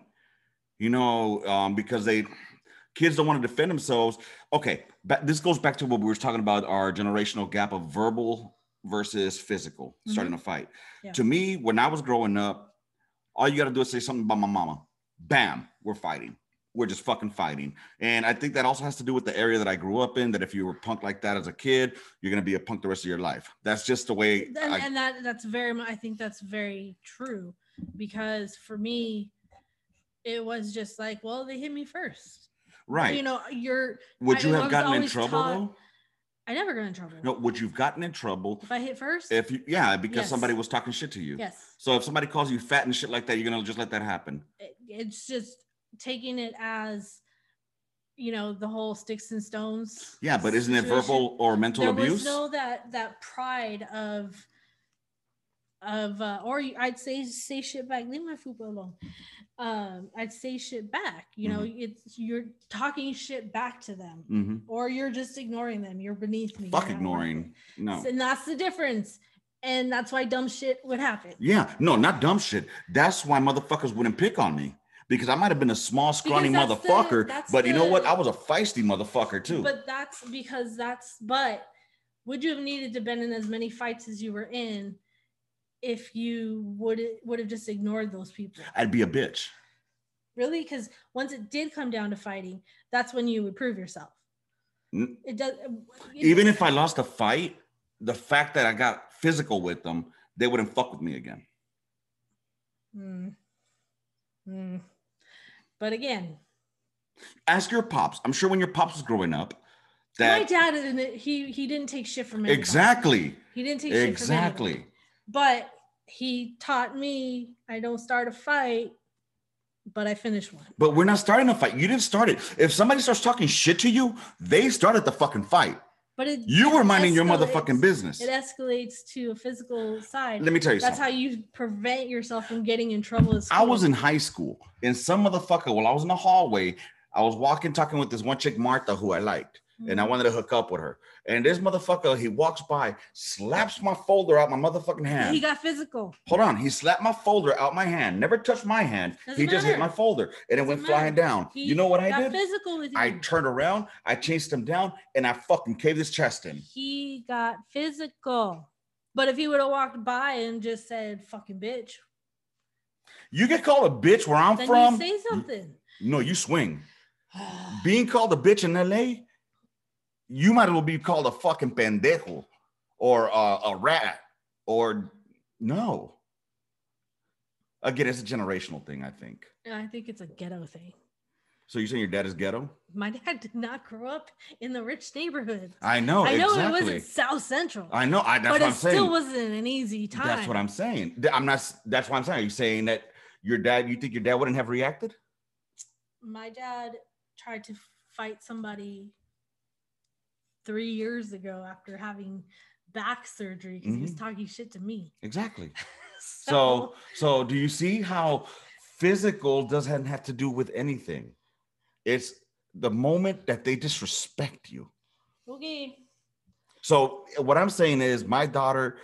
you know, um because they kids don't want to defend themselves. Okay, but this goes back to what we were talking about, our generational gap of verbal versus physical, mm-hmm. starting a fight. Yeah. To me, when I was growing up, all you got to do is say something about my mama. Bam, we're fighting. We're just fucking fighting. And I think that also has to do with the area that I grew up in, that if you were punked like that as a kid, you're going to be a punk the rest of your life. That's just the way. And, I, and that that's very much, I think that's very true, because for me, it was just like, well, they hit me first. Right. You know, you're. Would you I, have gotten in trouble taught, though? I never got in trouble. No, would you've gotten in trouble if I hit first? If you, yeah, because yes. somebody was talking shit to you. Yes. So if somebody calls you fat and shit like that, you're gonna just let that happen. It, it's just taking it as, you know, the whole sticks and stones. Yeah, but situation. Isn't it verbal or mental there abuse? Was no, that that pride of, of, uh, or I'd say say shit back. Leave my football alone. Um, I'd say shit back. You know, mm-hmm. it's you're talking shit back to them, mm-hmm. or you're just ignoring them. You're beneath me. Fuck ignoring. No. And that's the difference. And that's why dumb shit would happen. Yeah. No, not dumb shit. That's why motherfuckers wouldn't pick on me, because I might have been a small, scrawny motherfucker. The, but the, you know what? I was a feisty motherfucker too. But that's because that's. But would you have needed to been in as many fights as you were in? If you would would have just ignored those people, I'd be a bitch. Really? Because once it did come down to fighting, that's when you would prove yourself. Mm. It does. You Even know. If I lost a fight, the fact that I got physical with them, they wouldn't fuck with me again. Mm. Mm. But again, ask your pops. I'm sure when your pops was growing up, that my dad didn't. He he didn't take shit from me. Exactly. He didn't take shit exactly. from me. Exactly. But he taught me, I don't start a fight, but I finish one. But we're not starting a fight. You didn't start it. If somebody starts talking shit to you, they started the fucking fight. But it, you were minding your motherfucking business. It escalates to a physical side. Let me tell you That's something. How you prevent yourself from getting in trouble at school. I was in high school, and some motherfucker, while I was in the hallway, I was walking, talking with this one chick, Martha, who I liked. And I wanted to hook up with her. And this motherfucker, he walks by, slaps my folder out my motherfucking hand. He got physical. Hold on. He slapped my folder out my hand. Never touched my hand. Doesn't he matter. Just hit my folder. And Doesn't it went matter. Flying down. He you know what I did? Physical with you. I turned around. I chased him down. And I fucking caved his chest in. He got physical. But if he would have walked by and just said, fucking bitch. You get called a bitch where I'm then from. Then you say something. No, you swing. Being called a bitch in L A, you might as well be called a fucking pendejo or uh, a rat or no. Again, it's a generational thing, I think. I think it's a ghetto thing. So you're saying your dad is ghetto? My dad did not grow up in the rich neighborhood. I know. I know exactly. It wasn't South Central. I know. I, that's but what I'm saying. But it still wasn't an easy time. That's what I'm saying. I'm not. That's what I'm saying. Are you saying that your dad? You think your dad wouldn't have reacted? My dad tried to fight somebody three years ago after having back surgery because mm-hmm. he was talking shit to me. Exactly. so, so so do you see how physical doesn't have to do with anything? It's the moment that they disrespect you. Okay. So what I'm saying is my daughter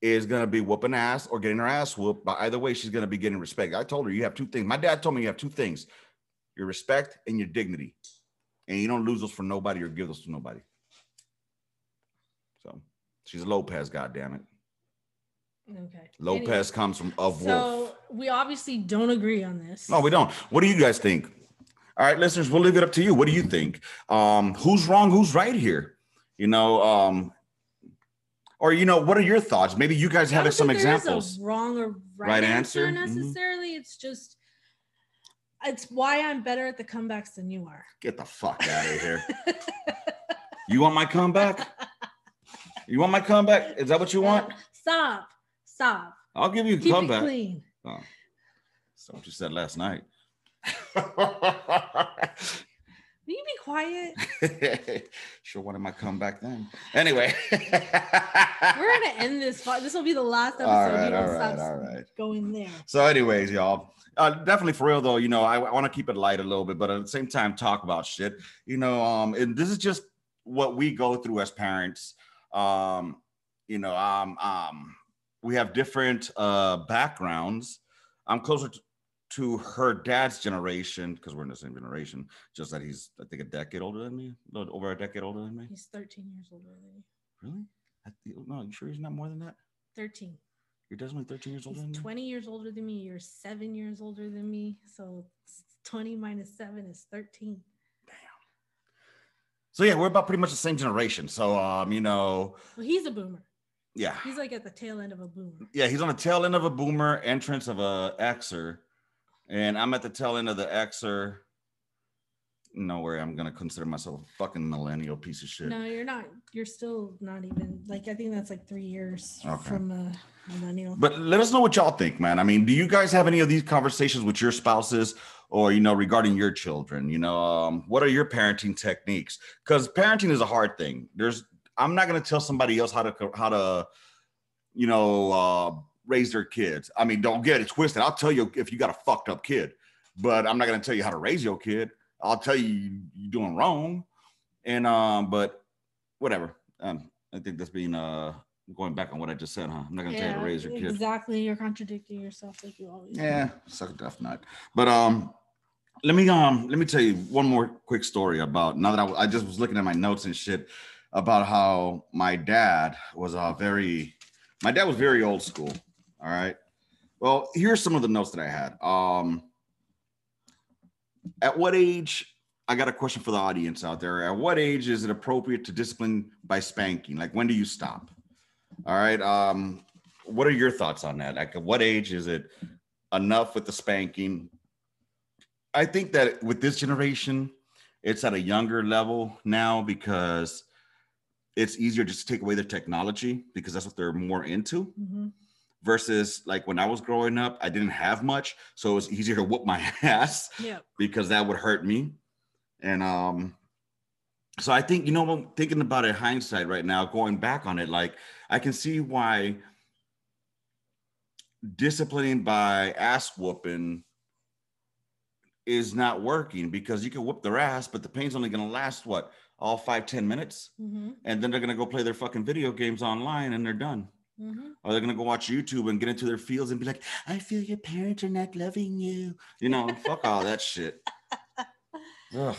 is going to be whooping ass or getting her ass whooped, but either way, she's going to be getting respect. I told her you have two things. My dad told me you have two things, your respect and your dignity. And you don't lose those for nobody or give those to nobody. So she's a Lopez, goddammit. Okay. Lopez anyway, comes from of so wolf. So we obviously don't agree on this. No, we don't. What do you guys think? All right, listeners, we'll leave it up to you. What do you think? Um, who's wrong? Who's right here? You know, um, or, you know, what are your thoughts? Maybe you guys have some examples. There's a wrong or right, right answer, answer necessarily. Mm-hmm. It's just, it's why I'm better at the comebacks than you are. Get the fuck out of here. You want my comeback? You want my comeback? Is that what you want? Stop. Stop. I'll give you a Keep comeback. It clean. Oh. That's what you said last night. Will you be quiet? Sure, what am I come back then? Anyway. We're gonna end this. This will be the last episode. All right, all right, all right. Going there. So, anyways, y'all. Uh, definitely for real though, you know, I, I want to keep it light a little bit, but at the same time, talk about shit. You know, um, and this is just what we go through as parents. Um, you know, um, um, we have different uh backgrounds. I'm closer to to her dad's generation, because we're in the same generation, just that he's, I think, a decade older than me, over a decade older than me. He's thirteen years older than me. Really? I, no, you sure he's not more than that? thirteen. You're definitely thirteen years older he's than me? twenty years older than me. You're seven years older than me. So twenty minus seven is thirteen. Damn. So yeah, we're about pretty much the same generation. So, um, you know. Well, he's a boomer. Yeah. He's like at the tail end of a boomer. Yeah, he's on the tail end of a boomer, entrance of a Xer. And I'm at the tail end of the Xer. No way, I'm gonna consider myself a fucking millennial piece of shit. No, you're not. You're still not even like. I think that's like three years okay. from a millennial. But let us know what y'all think, man. I mean, do you guys have any of these conversations with your spouses, or you know, regarding your children? You know, um, what are your parenting techniques? Because parenting is a hard thing. There's, I'm not gonna tell somebody else how to how to, you know. Uh, raise their kids. I mean, don't get it twisted. I'll tell you if you got a fucked up kid, but I'm not going to tell you how to raise your kid. I'll tell you you're doing wrong. And, um, but whatever. Um, I think that's being, uh, going back on what I just said, huh? I'm not going to yeah, tell you how to raise your kid. Exactly. You're contradicting yourself like you always Yeah, do. Suck a deaf nut. But, um, let me, um, let me tell you one more quick story about, now that I, I just was looking at my notes and shit about how my dad was a uh, very, my dad was very old school. All right. Well, here's some of the notes that I had. Um, at what age, I got a question for the audience out there. At what age is it appropriate to discipline by spanking? Like, when do you stop? All right. Um, what are your thoughts on that? Like, at what age is it enough with the spanking? I think that with this generation, it's at a younger level now because it's easier just to take away the technology because that's what they're more into. Mm-hmm. Versus like when I was growing up, I didn't have much. So it was easier to whoop my ass yeah. because that would hurt me. And um, so I think, you know, I'm thinking about it in hindsight right now, going back on it, like I can see why disciplining by ass whooping is not working because you can whoop their ass, but the pain's only going to last, what, all five, ten minutes? Mm-hmm. And then they're going to go play their fucking video games online and they're done. Mm-hmm. Or they're gonna go watch YouTube and get into their fields and be like, I feel your parents are not loving you. You know, fuck all that shit. Ugh.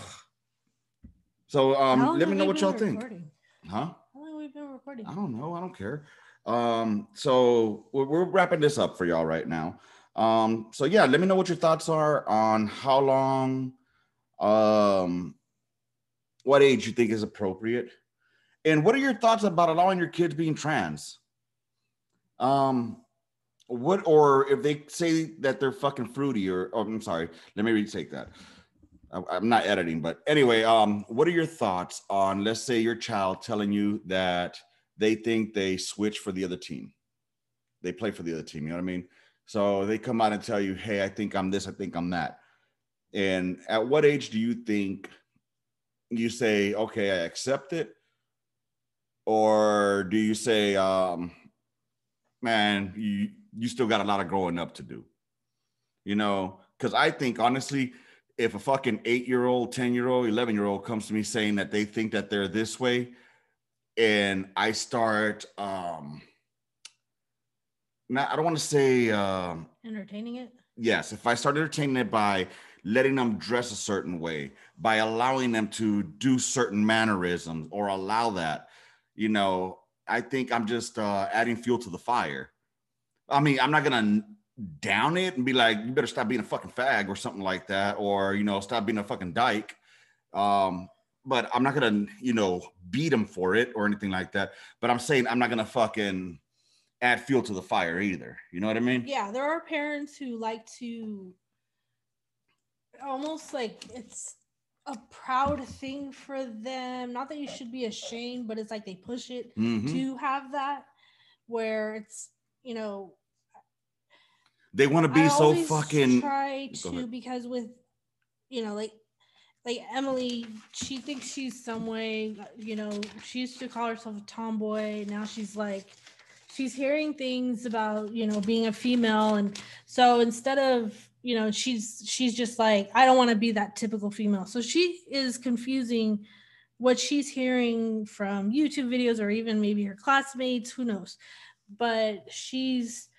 So um, let me know what y'all think. Huh? How long have we been recording? I don't know. I don't care. Um, so we're, we're wrapping this up for y'all right now. Um, so yeah, let me know what your thoughts are on how long, um, what age you think is appropriate. And what are your thoughts about allowing your kids being trans? Um, what, or if they say that they're fucking fruity or, oh, I'm sorry, let me retake that. I, I'm not editing, but anyway, um, what are your thoughts on, let's say your child telling you that they think they switch for the other team. They play for the other team. You know what I mean? So they come out and tell you, hey, I think I'm this, I think I'm that. And at what age do you think you say, okay, I accept it? Or do you say, um, man, you, you still got a lot of growing up to do, you know, because I think, honestly, if a fucking eight-year-old, ten-year-old, eleven-year-old comes to me saying that they think that they're this way, and I start, um, not, I don't want to say... Um, entertaining it? Yes, if I start entertaining it by letting them dress a certain way, by allowing them to do certain mannerisms or allow that, you know... I think I'm just uh, adding fuel to the fire. I mean, I'm not going to down it and be like, you better stop being a fucking fag or something like that. Or, you know, stop being a fucking dyke. Um, but I'm not going to, you know, beat them for it or anything like that. But I'm saying I'm not going to fucking add fuel to the fire either. You know what I mean? Yeah, there are parents who like to almost like it's a proud thing for them. Not that you should be ashamed, but it's like they push it mm-hmm. to have that where it's, you know, they want to be I so fucking try to because with, you know, like like Emily, she thinks she's some way, you know, she used to call herself a tomboy. Now she's like, she's hearing things about, you know, being a female. And so instead of, you know, she's, she's just like, I don't want to be that typical female. So she is confusing what she's hearing from YouTube videos or even maybe her classmates, who knows, but she's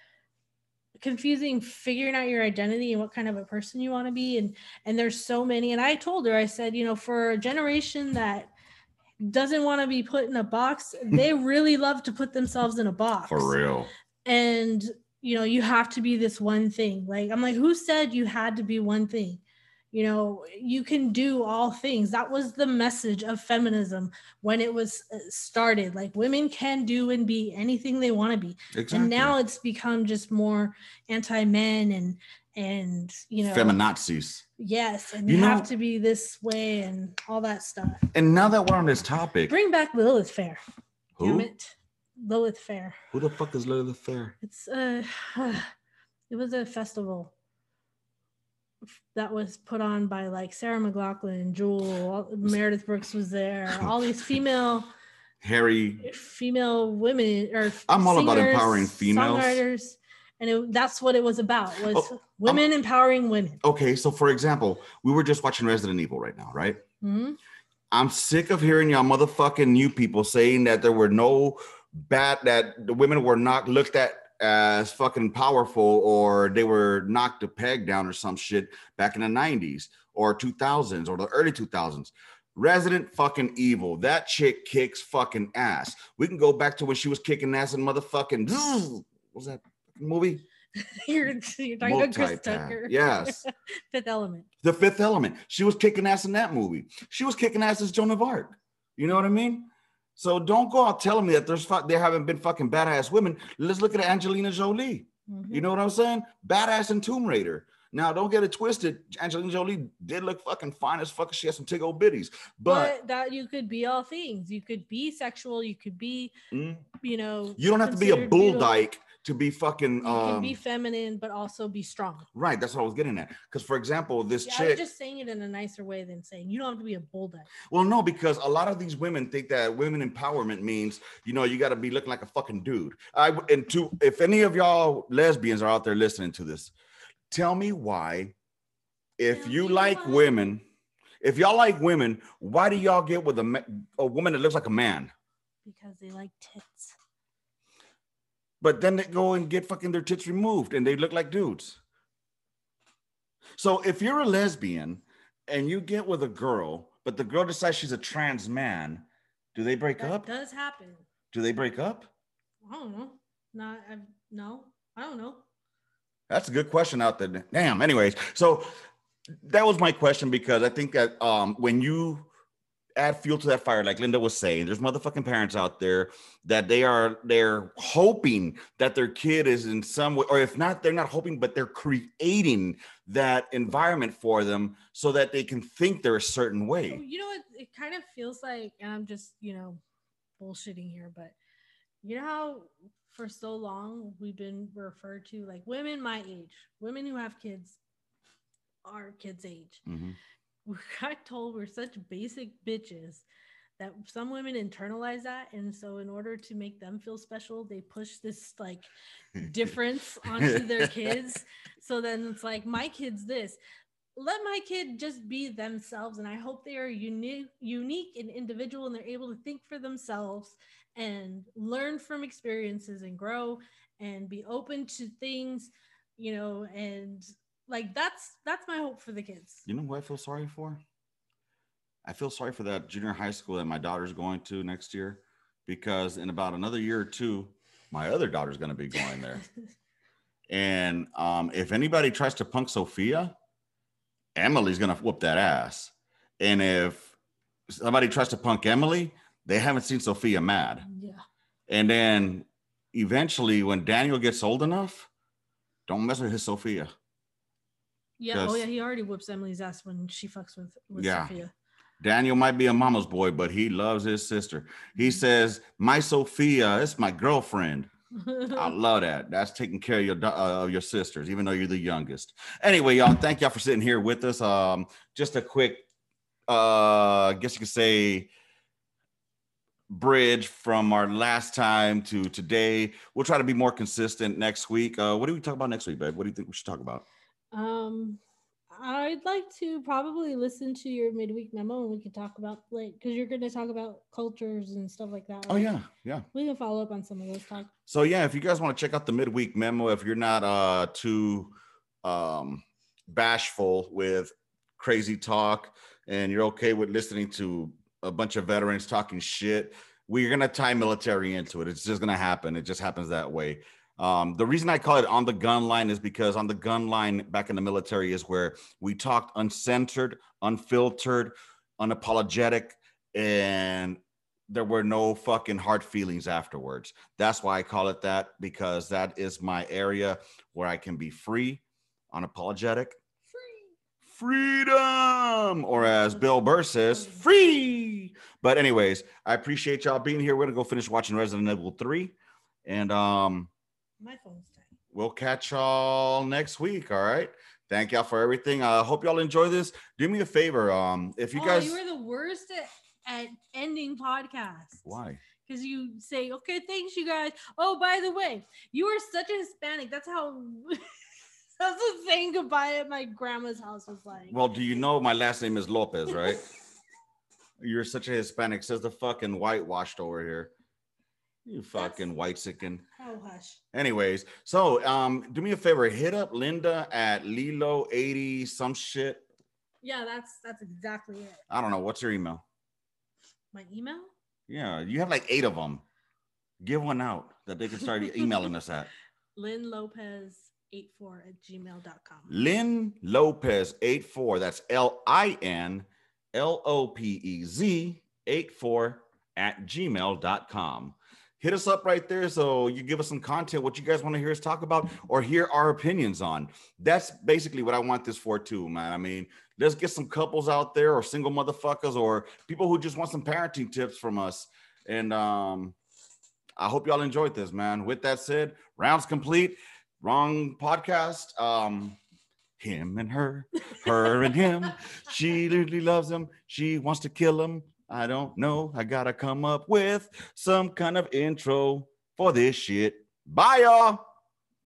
confusing figuring out your identity and what kind of a person you want to be. And and there's so many. And I told her, I said, you know, for a generation that doesn't want to be put in a box, they really love to put themselves in a box. For real. And, you know, you have to be this one thing. Like, I'm like, who said you had to be one thing? You know, you can do all things. That was the message of feminism when it was started. Like, women can do and be anything they want to be. Exactly. And now it's become just more anti-men and, and you know. Feminazis. Yes. And you, you know, have to be this way and all that stuff. And now that we're on this topic. Bring back Lilith Fair. Who? Damn it. Lilith Fair. Who the fuck is Lilith Fair? It's, uh, it was a festival that was put on by like Sarah McLachlan, Jewel, Meredith Brooks was there. All these female, hairy, female women. Or I'm all singers, about empowering females, songwriters, and it, that's what it was about. Was oh, women I'm, empowering women. Okay, so for example, we were just watching Resident Evil right now, right? Mm-hmm. I'm sick of hearing y'all motherfucking new people saying that there were no bad, that the women were not looked at as fucking powerful, or they were knocked a peg down or some shit back in the nineties or two thousands or the early two thousands. Resident fucking Evil. That chick kicks fucking ass. We can go back to when she was kicking ass in motherfucking, what was that movie? you're, you're talking about Chris Tucker. Yes. Fifth Element. The Fifth Element. She was kicking ass in that movie. She was kicking ass as Joan of Arc. You know what I mean? So don't go out telling me that there's there haven't been fucking badass women. Let's look at Angelina Jolie. Mm-hmm. You know what I'm saying? Badass in Tomb Raider. Now, don't get it twisted. Angelina Jolie did look fucking fine as fuck. She had some tig old bitties. But, but that you could be all things. You could be sexual. You could be, mm-hmm. you know. You don't have to be a bull dyke to be fucking. You um, can be feminine, but also be strong. Right. That's what I was getting at. Because, for example, this yeah, chick. I was just saying it in a nicer way than saying you don't have to be a bull dyke. Well, no, because a lot of these women think that women empowerment means, you know, you got to be looking like a fucking dude. I and to if any of y'all lesbians are out there listening to this, tell me why. If tell you like why. women, if y'all like women, why do y'all get with a a woman that looks like a man? Because they like tits. But then they go and get fucking their tits removed and they look like dudes. So if you're a lesbian and you get with a girl, but the girl decides she's a trans man, do they break that up? That does happen. Do they break up? I don't know. Not, I, no, I don't know. That's a good question out there. Damn. Anyways, so that was my question, because I think that um, when you add fuel to that fire, like Linda was saying, there's motherfucking parents out there that they are, they're hoping that their kid is in some way, or if not, they're not hoping, but they're creating that environment for them so that they can think they're a certain way. You know what? It kind of feels like, and I'm just, you know, bullshitting here, but you know how for so long we've been referred to, like, women my age, women who have kids our kids' age. Mm-hmm. We got told we're such basic bitches that some women internalize that. And so in order to make them feel special, they push this like difference onto their kids. So then it's like, my kid's this. Let my kid just be themselves. And I hope they are unique, unique and individual, and they're able to think for themselves and learn from experiences and grow and be open to things, you know, and like, that's that's my hope for the kids. You know who I feel sorry for? I feel sorry for that junior high school that my daughter's going to next year, because in about another year or two, my other daughter's going to be going there. And um, if anybody tries to punk Sophia, Emily's going to whoop that ass. And if somebody tries to punk Emily, they haven't seen Sophia mad. Yeah. And then eventually when Daniel gets old enough, don't mess with his Sophia. Yeah, oh yeah, he already whoops Emily's ass when she fucks with, with yeah. Sophia. Daniel might be a mama's boy, but he loves his sister. He says, my Sophia, it's my girlfriend. I love that. That's taking care of your, uh, your sisters, even though you're the youngest. Anyway, y'all, thank y'all for sitting here with us. Um, just a quick uh, I guess you could say, bridge from our last time to today. We'll try to be more consistent next week. Uh, what do we talk about next week, babe? What do you think we should talk about? Um, I'd like to probably listen to your midweek memo, and we can talk about, like, because you're going to talk about cultures and stuff like that. Right? Oh, yeah. Yeah. We can follow up on some of those talks. So, yeah, if you guys want to check out the midweek memo, if you're not uh, too um, bashful with crazy talk and you're okay with listening to a bunch of veterans talking shit, we're going to tie military into it. It's just going to happen. It just happens that way. Um, the reason I call it On the Gun Line is because On the Gun Line back in the military is where we talked uncensored, unfiltered, unapologetic, and there were no fucking hard feelings afterwards. That's why I call it that, because that is my area where I can be free, unapologetic, freedom, or as Bill Burr says, free. But anyways, I appreciate y'all being here. We're gonna go finish watching Resident Evil three, and um my phone's dying. We'll catch y'all next week. All right, thank y'all for everything. I uh, hope y'all enjoy this. Do me a favor, um if you oh, guys you were the worst at, at ending podcasts. Why? Because you say, okay, thanks you guys, oh by the way, you are such a Hispanic. That's how That's the thing goodbye at my grandma's house was like. Well, do you know my last name is Lopez, right? You're such a Hispanic. Says the fucking whitewashed over here. You fucking white-sicken. Oh, hush. Anyways, so um, do me a favor. Hit up Linda at Lilo eighty some shit. Yeah, that's that's exactly it. I don't know. What's your email? My email? Yeah, you have like eight of them. Give one out that they can start emailing us at. Lynn Lopez. eighty-four at gmail dot com. Lynn Lopez eighty-four. That's L I N L O P E Z eighty-four at gmail dot com. Hit us up right there so you give us some content, what you guys want to hear us talk about or hear our opinions on. That's basically what I want this for too, man. I mean, let's get some couples out there or single motherfuckers or people who just want some parenting tips from us. And um, I hope y'all enjoyed this, man. With that said, round's complete. Wrong podcast. Um, him and her, her and him. She literally loves him. She wants to kill him. I don't know. I gotta come up with some kind of intro for this shit. Bye, y'all.